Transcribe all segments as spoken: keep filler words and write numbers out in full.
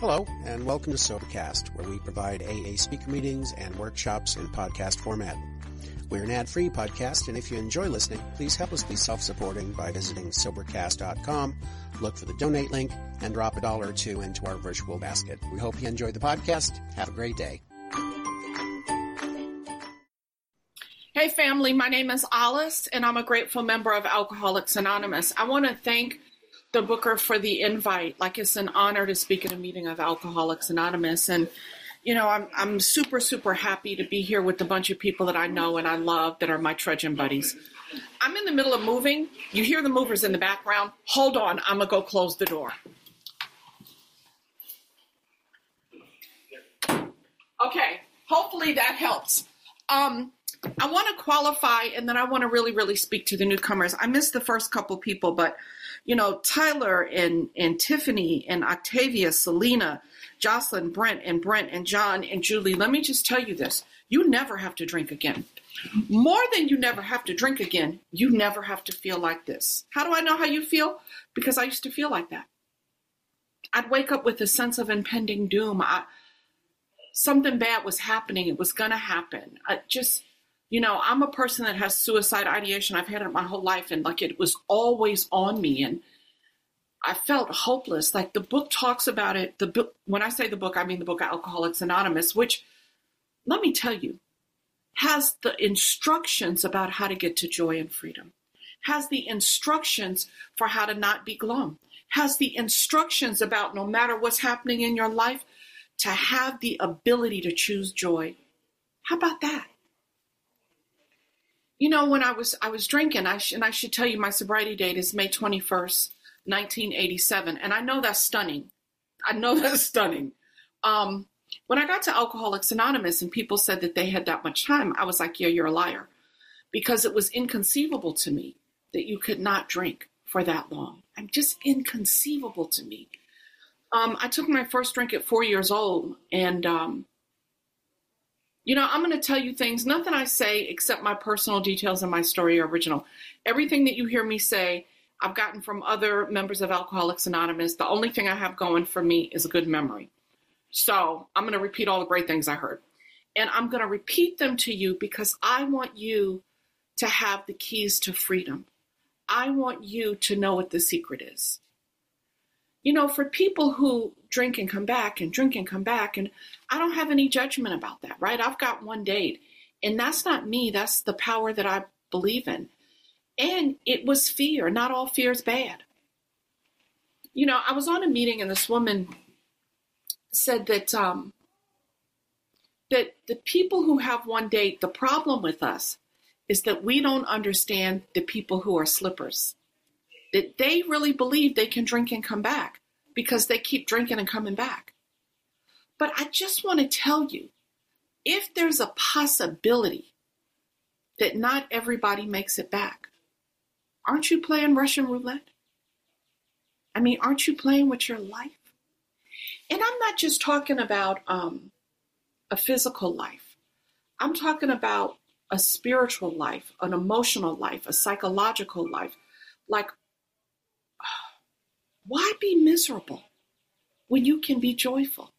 Hello, and welcome to SoberCast, where we provide A A speaker meetings and workshops in podcast format. We're an ad-free podcast, and if you enjoy listening, please help us be self-supporting by visiting SoberCast dot com, look for the donate link, and drop a dollar or two into our virtual basket. We hope you enjoy the podcast. Have a great day. Hey, family. My name is Ollis, and I'm a grateful member of Alcoholics Anonymous. I want to thank the Booker for the invite. Like, it's an honor to speak at a meeting of Alcoholics Anonymous. And, you know, I'm I'm super, super happy to be here with a bunch of people that I know and I love that are my trudging buddies. I'm in the middle of moving. You hear the movers in the background. Hold on. I'm going to go close the door. Okay. Hopefully that helps. Um, I want to qualify, and then I want to really, really speak to the newcomers. I missed the first couple people, but, you know, Tyler and, and Tiffany and Octavia, Selena, Jocelyn, Brent, and Brent and John and Julie, let me just tell you this. You never have to drink again. More than you never have to drink again, you never have to feel like this. How do I know how you feel? Because I used to feel like that. I'd wake up with a sense of impending doom. I, something bad was happening. It was going to happen. I just... You know, I'm a person that has suicide ideation. I've had it my whole life, and, like, it was always on me, and I felt hopeless. Like, the book talks about it. The book, when I say the book, I mean the book Alcoholics Anonymous, which, let me tell you, has the instructions about how to get to joy and freedom, has the instructions for how to not be glum, has the instructions about no matter what's happening in your life, to have the ability to choose joy. How about that? You know, when I was I was drinking, I sh- and I should tell you my sobriety date is May twenty-first, nineteen eighty-seven. And I know that's stunning. I know that's stunning. Um, when I got to Alcoholics Anonymous and people said that they had that much time, I was like, yeah, you're a liar. Because it was inconceivable to me that you could not drink for that long. I'm just inconceivable to me. Um, I took my first drink at four years old, and... Um, You know, I'm going to tell you things, nothing I say except my personal details and my story are original. Everything that you hear me say, I've gotten from other members of Alcoholics Anonymous. The only thing I have going for me is a good memory. So I'm going to repeat all the great things I heard. And I'm going to repeat them to you because I want you to have the keys to freedom. I want you to know what the secret is. You know, for people who drink and come back and drink and come back, and I don't have any judgment about that, right? I've got one date, and that's not me. That's the power that I believe in. And it was fear. Not all fear is bad. You know, I was on a meeting, and this woman said that um, that the people who have one date, the problem with us is that we don't understand the people who are slippers. That they really believe they can drink and come back because they keep drinking and coming back. But I just want to tell you, if there's a possibility that not everybody makes it back, aren't you playing Russian roulette? I mean, aren't you playing with your life? And I'm not just talking about um, a physical life. I'm talking about a spiritual life, an emotional life, a psychological life. Like, why be miserable when you can be joyful?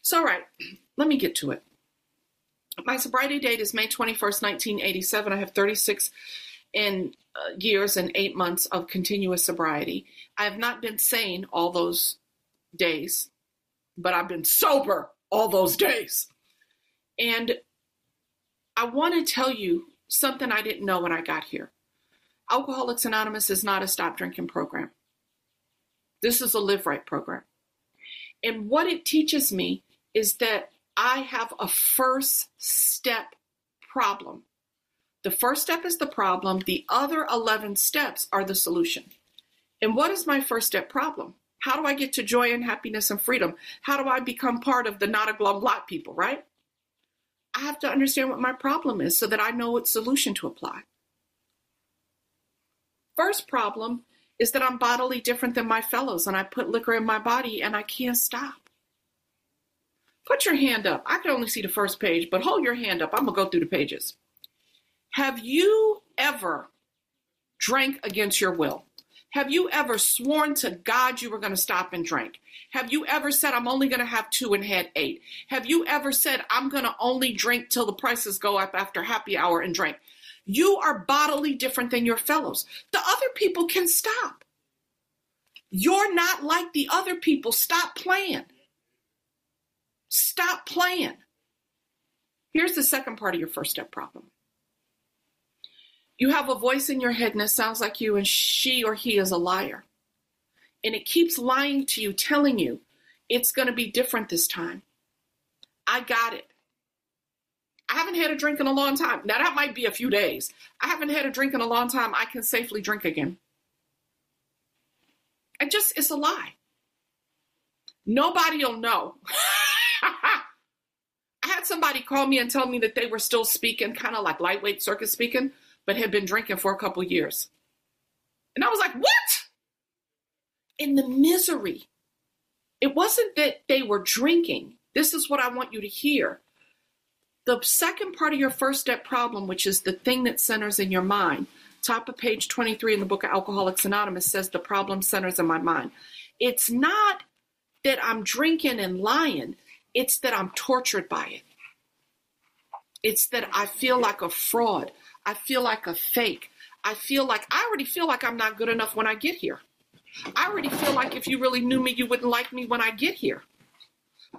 So, all right, let me get to it. My sobriety date is May twenty-first, nineteen eighty-seven. I have thirty-six in, uh, years and eight months of continuous sobriety. I have not been sane all those days, but I've been sober all those days. And I want to tell you something I didn't know when I got here. Alcoholics Anonymous is not a stop drinking program. This is a live right program. And what it teaches me is that I have a first step problem. The first step is the problem. The other eleven steps are the solution. And what is my first step problem? How do I get to joy and happiness and freedom? How do I become part of the not a glum lot people, right? I have to understand what my problem is so that I know what solution to apply. First problem is that I'm bodily different than my fellows, and I put liquor in my body, and I can't stop. Put your hand up. I can only see the first page, but hold your hand up. I'm going to go through the pages. Have you ever drank against your will? Have you ever sworn to God you were going to stop and drink? Have you ever said, I'm only going to have two and had eight? Have you ever said, I'm going to only drink till the prices go up after happy hour and drink? You are bodily different than your fellows. The other people can stop. You're not like the other people. Stop playing. Stop playing. Here's the second part of your first step problem. You have a voice in your head and it sounds like you, and she or he is a liar. And it keeps lying to you, telling you it's going to be different this time. I got it. I haven't had a drink in a long time. Now, that might be a few days. I haven't had a drink in a long time. I can safely drink again. It just, it's a lie. Nobody will know. I had somebody call me and tell me that they were still speaking, kind of like lightweight circuit speaking, but had been drinking for a couple years. And I was like, what? In the misery. It wasn't that they were drinking. This is what I want you to hear. The second part of your first step problem, which is the thing that centers in your mind, top of page twenty-three in the book of Alcoholics Anonymous says the problem centers in my mind. It's not that I'm drinking and lying. It's that I'm tortured by it. It's that I feel like a fraud. I feel like a fake. I feel like I already feel like I'm not good enough when I get here. I already feel like if you really knew me, you wouldn't like me when I get here.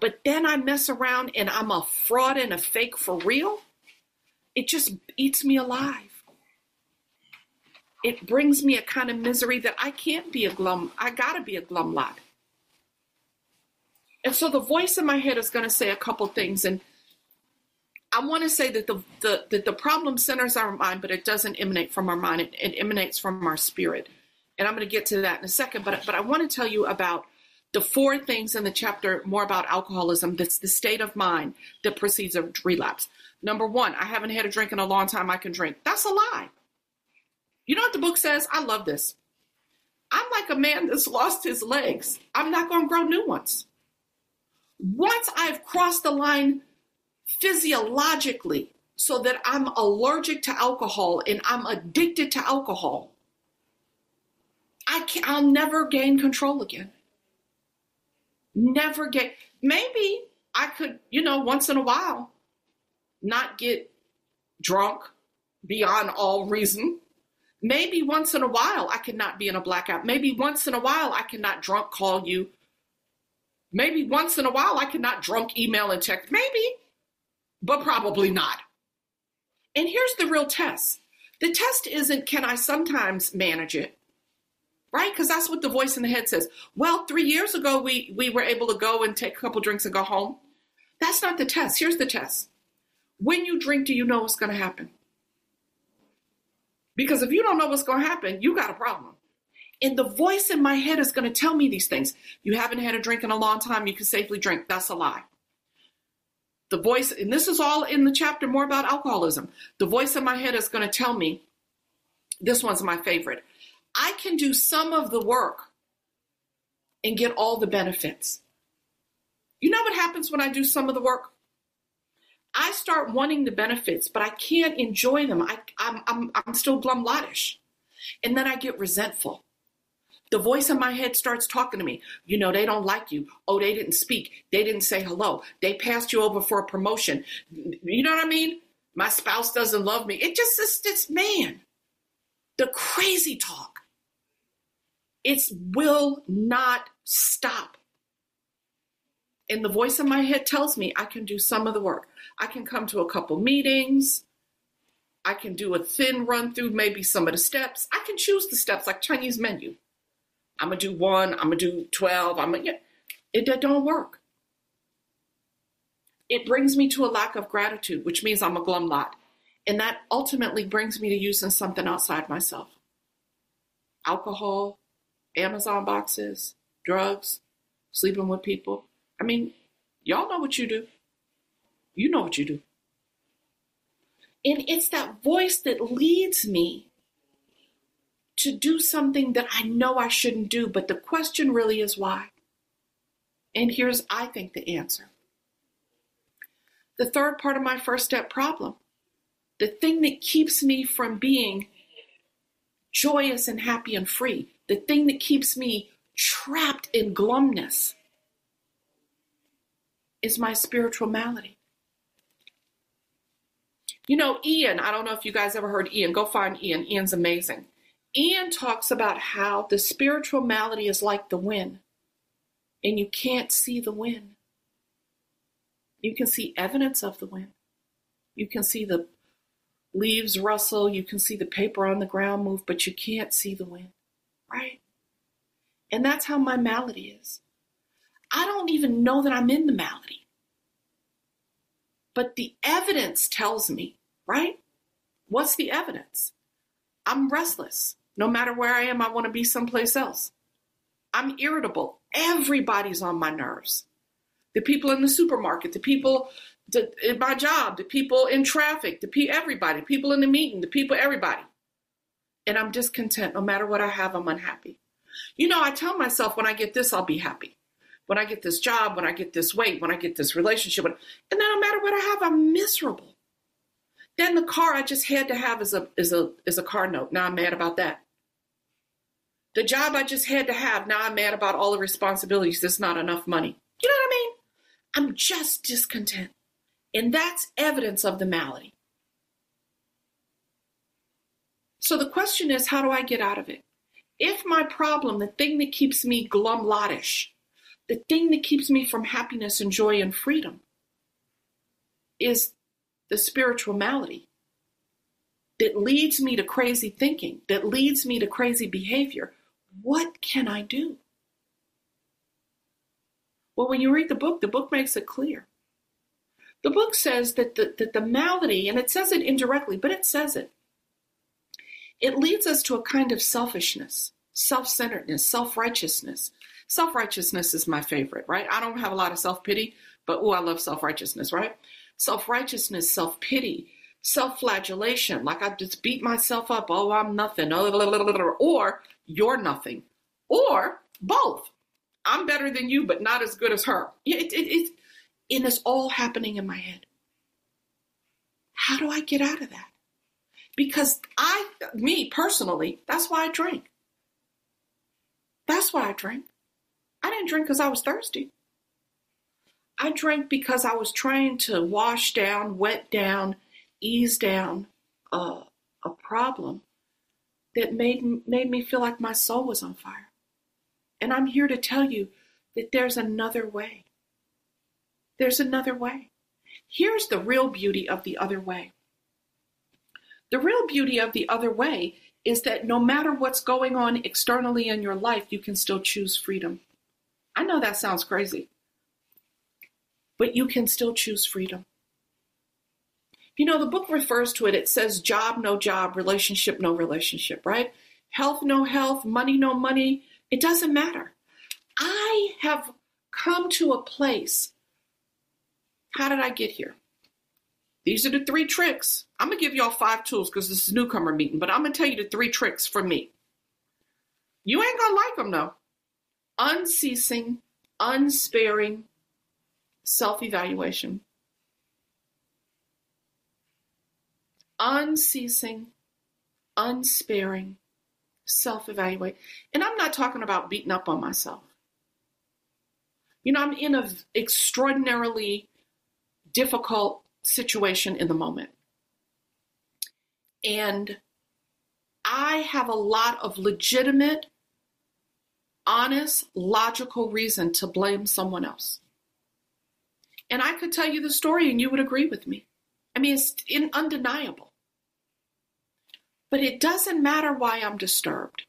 But then I mess around and I'm a fraud and a fake for real. It just eats me alive. It brings me a kind of misery that I can't be a glum. I gotta be a glum lot. And so the voice in my head is going to say a couple things. And I want to say that the, the, that the problem centers our mind, but it doesn't emanate from our mind. It, it emanates from our spirit. And I'm going to get to that in a second. But, but I want to tell you about the four things in the chapter more about alcoholism. That's the state of mind that precedes a relapse. Number one, I haven't had a drink in a long time. I can drink. That's a lie. You know what the book says? I love this. I'm like a man that's lost his legs. I'm not going to grow new ones. Once I've crossed the line physiologically so that I'm allergic to alcohol and I'm addicted to alcohol, I can, I'll never gain control again. Never get, maybe I could, you know, once in a while, not get drunk beyond all reason. Maybe once in a while, I could not be in a blackout. Maybe once in a while, I cannot drunk call you. Maybe once in a while I cannot drunk email and text. Maybe, but probably not. And here's the real test. The test isn't can I sometimes manage it, right? Because that's what the voice in the head says. Well, three years ago we, we were able to go and take a couple drinks and go home. That's not the test. Here's the test. When you drink, do you know what's going to happen? Because if you don't know what's going to happen, you got a problem. And the voice in my head is going to tell me these things. You haven't had a drink in a long time. You can safely drink. That's a lie. The voice, and this is all in the chapter more about alcoholism. The voice in my head is going to tell me, this one's my favorite. I can do some of the work and get all the benefits. You know what happens when I do some of the work? I start wanting the benefits, but I can't enjoy them. I, I'm, I'm, I'm still glumlottish. And then I get resentful. The voice in my head starts talking to me. You know, they don't like you. Oh, they didn't speak. They didn't say hello. They passed you over for a promotion. You know what I mean? My spouse doesn't love me. It just, it's, it's man, the crazy talk. It will not stop. And the voice in my head tells me I can do some of the work. I can come to a couple meetings. I can do a thin run through maybe some of the steps. I can choose the steps like Chinese menu. I'm going to do one, I'm going to do twelve, I'm going to, yeah. It, that don't work. It brings me to a lack of gratitude, which means I'm a glum lot. And that ultimately brings me to using something outside myself. Alcohol, Amazon boxes, drugs, sleeping with people. I mean, y'all know what you do. You know what you do. And it's that voice that leads me to do something that I know I shouldn't do, but the question really is why. And here's, I think, the answer. The third part of my first step problem, the thing that keeps me from being joyous and happy and free, the thing that keeps me trapped in glumness is my spiritual malady. You know, Ian, I don't know if you guys ever heard Ian. Go find Ian. Ian's amazing. Ian talks about how the spiritual malady is like the wind, and you can't see the wind. You can see evidence of the wind. You can see the leaves rustle. You can see the paper on the ground move, but you can't see the wind, right? And that's how my malady is. I don't even know that I'm in the malady. But the evidence tells me, right? What's the evidence? I'm restless. No matter where I am, I want to be someplace else. I'm irritable. Everybody's on my nerves. The people in the supermarket, the people at my job, the people in traffic, the pe- everybody, the people in the meeting, the people, everybody. And I'm discontent. No matter what I have, I'm unhappy. You know, I tell myself when I get this, I'll be happy. When I get this job, when I get this weight, when I get this relationship. And then no matter what I have, I'm miserable. Then the car I just had to have is a is a is a car note. Now I'm mad about that. The job I just had to have, now I'm mad about all the responsibilities. There's not enough money. You know what I mean? I'm just discontent. And that's evidence of the malady. So the question is, how do I get out of it? If my problem, the thing that keeps me glumlottish, the thing that keeps me from happiness and joy and freedom is the spiritual malady that leads me to crazy thinking, that leads me to crazy behavior, what can I do? Well, when you read the book, the book makes it clear. The book says that the, that the malady, and it says it indirectly, but it says it, it leads us to a kind of selfishness, self-centeredness, self-righteousness. Self-righteousness is my favorite, right? I don't have a lot of self-pity, but oh, I love self-righteousness, right? Self-righteousness, self-pity, self-flagellation, like I just beat myself up, oh, I'm nothing, or you're nothing, or both. I'm better than you, but not as good as her. It, it, it, and it's all happening in my head. How do I get out of that? Because I, me personally, that's why I drink. That's why I drank. I didn't drink because I was thirsty. I drank because I was trying to wash down, wet down, ease down uh, a problem that made, made me feel like my soul was on fire. And I'm here to tell you that there's another way. There's another way. Here's the real beauty of the other way. The real beauty of the other way is that no matter what's going on externally in your life, you can still choose freedom. I know that sounds crazy. But you can still choose freedom. You know, the book refers to it. It says job, no job, relationship, no relationship, right? Health, no health, money, no money. It doesn't matter. I have come to a place. How did I get here? These are the three tricks. I'm going to give y'all five tools because this is a newcomer meeting, but I'm going to tell you the three tricks for me. You ain't going to like them, though. Unceasing, unsparing, self-evaluation. Unceasing, unsparing, self-evaluate. And I'm not talking about beating up on myself. You know, I'm in an extraordinarily difficult situation in the moment. And I have a lot of legitimate, honest, logical reason to blame someone else. And I could tell you the story and you would agree with me. I mean, it's undeniable. But it doesn't matter why I'm disturbed.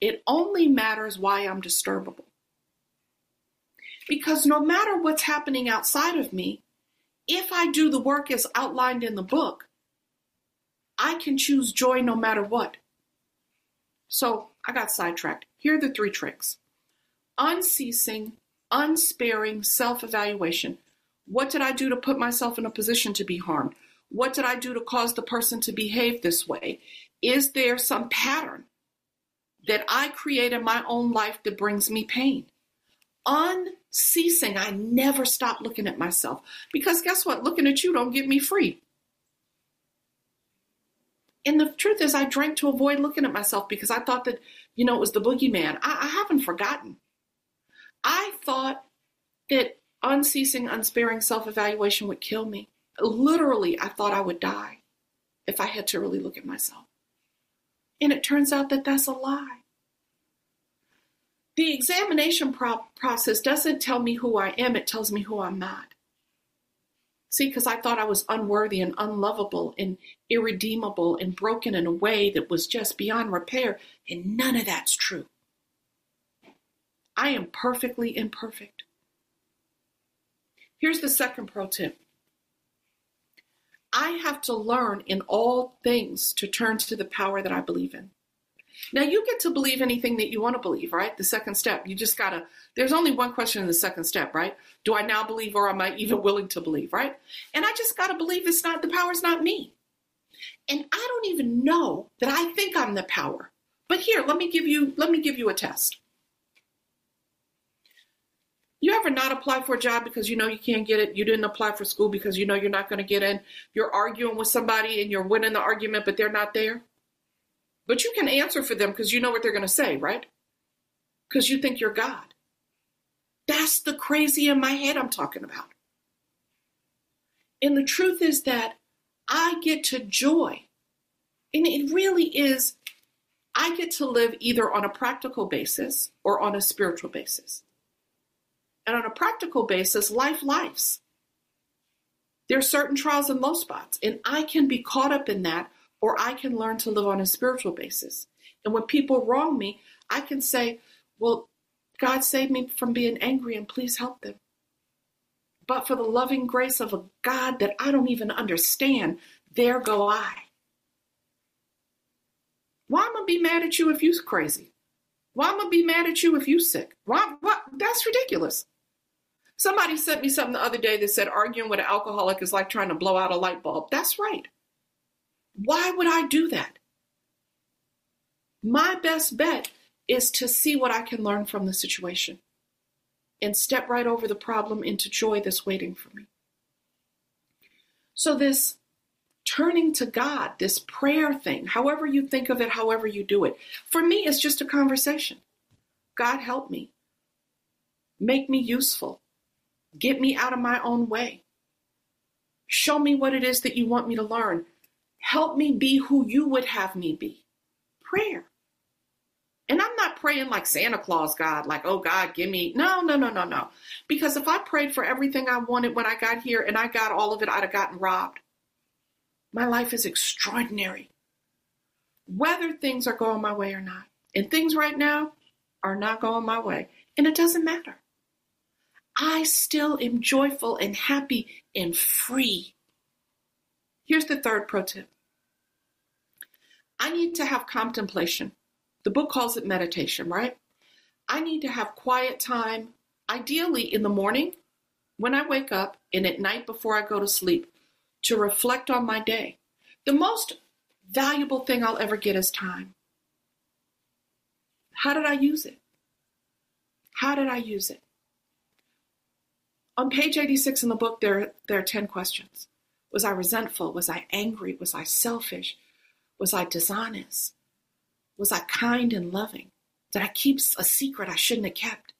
It only matters why I'm disturbable. Because no matter what's happening outside of me, if I do the work as outlined in the book, I can choose joy no matter what. So I got sidetracked. Here are the three tricks. Unceasing, unsparing self-evaluation. What did I do to put myself in a position to be harmed? What did I do to cause the person to behave this way? Is there some pattern that I create in my own life that brings me pain? Unceasing. I never stop looking at myself because guess what? Looking at you don't get me free. And the truth is, I drank to avoid looking at myself because I thought that, you know, it was the boogeyman. I, I haven't forgotten. I thought that unceasing, unsparing self-evaluation would kill me. Literally, I thought I would die if I had to really look at myself. And it turns out that that's a lie. The examination pro- process doesn't tell me who I am. It tells me who I'm not. See, because I thought I was unworthy and unlovable and irredeemable and broken in a way that was just beyond repair. And none of that's true. I am perfectly imperfect. Here's the second pro tip. I have to learn in all things to turn to the power that I believe in. Now, you get to believe anything that you want to believe, right? The second step, you just got to, there's only one question in the second step, right? Do I now believe, or am I even willing to believe, right? And I just got to believe it's not, the power's not me. And I don't even know that I think I'm the power. But here, let me give you, let me give you a test. You ever not apply for a job because you know you can't get it? You didn't apply for school because you know you're not going to get in. You're arguing with somebody and you're winning the argument, but they're not there. But you can answer for them because you know what they're going to say, right? Because you think you're God. That's the crazy in my head I'm talking about. And the truth is that I get to joy. And it really is, I get to live either on a practical basis or on a spiritual basis. And on a practical basis, life lives. There are certain trials and low spots, and I can be caught up in that, or I can learn to live on a spiritual basis. And when people wrong me, I can say, well, God saved me from being angry, and please help them. But for the loving grace of a God that I don't even understand, there go I. Why am I be mad at you if you're crazy? Why am I be mad at you if you're sick? Why? What? That's ridiculous. Somebody sent me something the other day that said arguing with an alcoholic is like trying to blow out a light bulb. That's right. Why would I do that? My best bet is to see what I can learn from the situation and step right over the problem into joy that's waiting for me. So this turning to God, this prayer thing, however you think of it, however you do it, for me, it's just a conversation. God, help me. Make me useful. Get me out of my own way. Show me what it is that you want me to learn. Help me be who you would have me be. Prayer. And I'm not praying like Santa Claus, God, like, oh, God, give me. No, no, no, no, no. Because if I prayed for everything I wanted when I got here and I got all of it, I'd have gotten robbed. My life is extraordinary, whether things are going my way or not. And things right now are not going my way. And it doesn't matter. I still am joyful and happy and free. Here's the third pro tip. I need to have contemplation. The book calls it meditation, right? I need to have quiet time, ideally in the morning, when I wake up, and at night before I go to sleep, to reflect on my day. The most valuable thing I'll ever get is time. How did I use it? How did I use it? On page eighty-six in the book, there, there are ten questions. Was I resentful? Was I angry? Was I selfish? Was I dishonest? Was I kind and loving? Did I keep a secret I shouldn't have kept?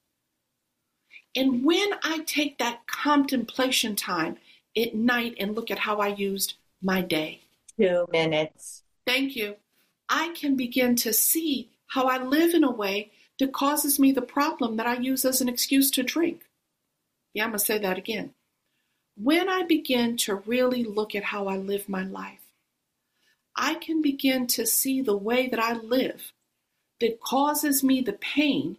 And when I take that contemplation time at night and look at how I used my day. Two minutes. Thank you. I can begin to see how I live in a way that causes me the problem that I use as an excuse to drink. Yeah, I'm going to say that again. When I begin to really look at how I live my life, I can begin to see the way that I live that causes me the pain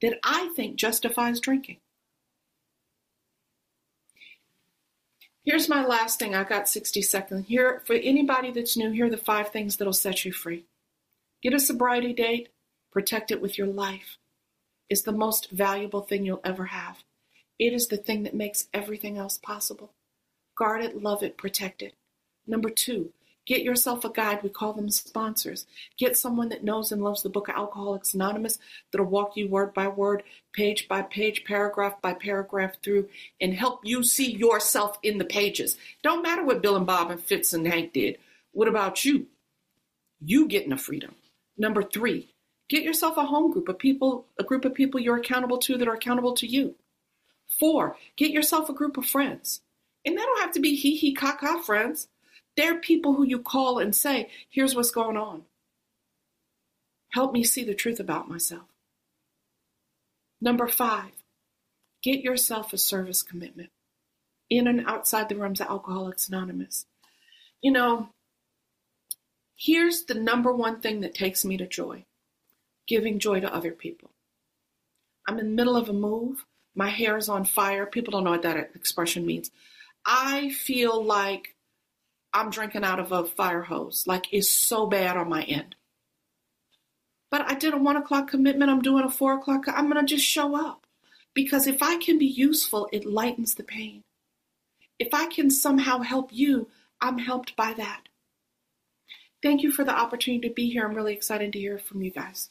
that I think justifies drinking. Here's my last thing. I got sixty seconds here. For anybody that's new, here are the five things that'll set you free. Get a sobriety date. Protect it with your life. It's the most valuable thing you'll ever have. It is the thing that makes everything else possible. Guard it, love it, protect it. Number two, get yourself a guide. We call them sponsors. Get someone that knows and loves the book of Alcoholics Anonymous that'll walk you word by word, page by page, paragraph by paragraph through, and help you see yourself in the pages. Don't matter what Bill and Bob and Fitz and Hank did. What about you? you get enough freedom. Number three, get yourself a home group of people, a group of people you're accountable to that are accountable to you. Four, get yourself a group of friends. And they don't have to be hee hee ka ka friends. They're people who you call and say, here's what's going on. Help me see the truth about myself. Number five, get yourself a service commitment in and outside the realms of Alcoholics Anonymous. You know, here's the number one thing that takes me to joy, giving joy to other people. I'm in the middle of a move. My hair is on fire. People don't know what that expression means. I feel like I'm drinking out of a fire hose. Like, it's so bad on my end. But I did a one o'clock commitment. I'm doing a four o'clock. I'm going to just show up. Because if I can be useful, it lightens the pain. If I can somehow help you, I'm helped by that. Thank you for the opportunity to be here. I'm really excited to hear from you guys.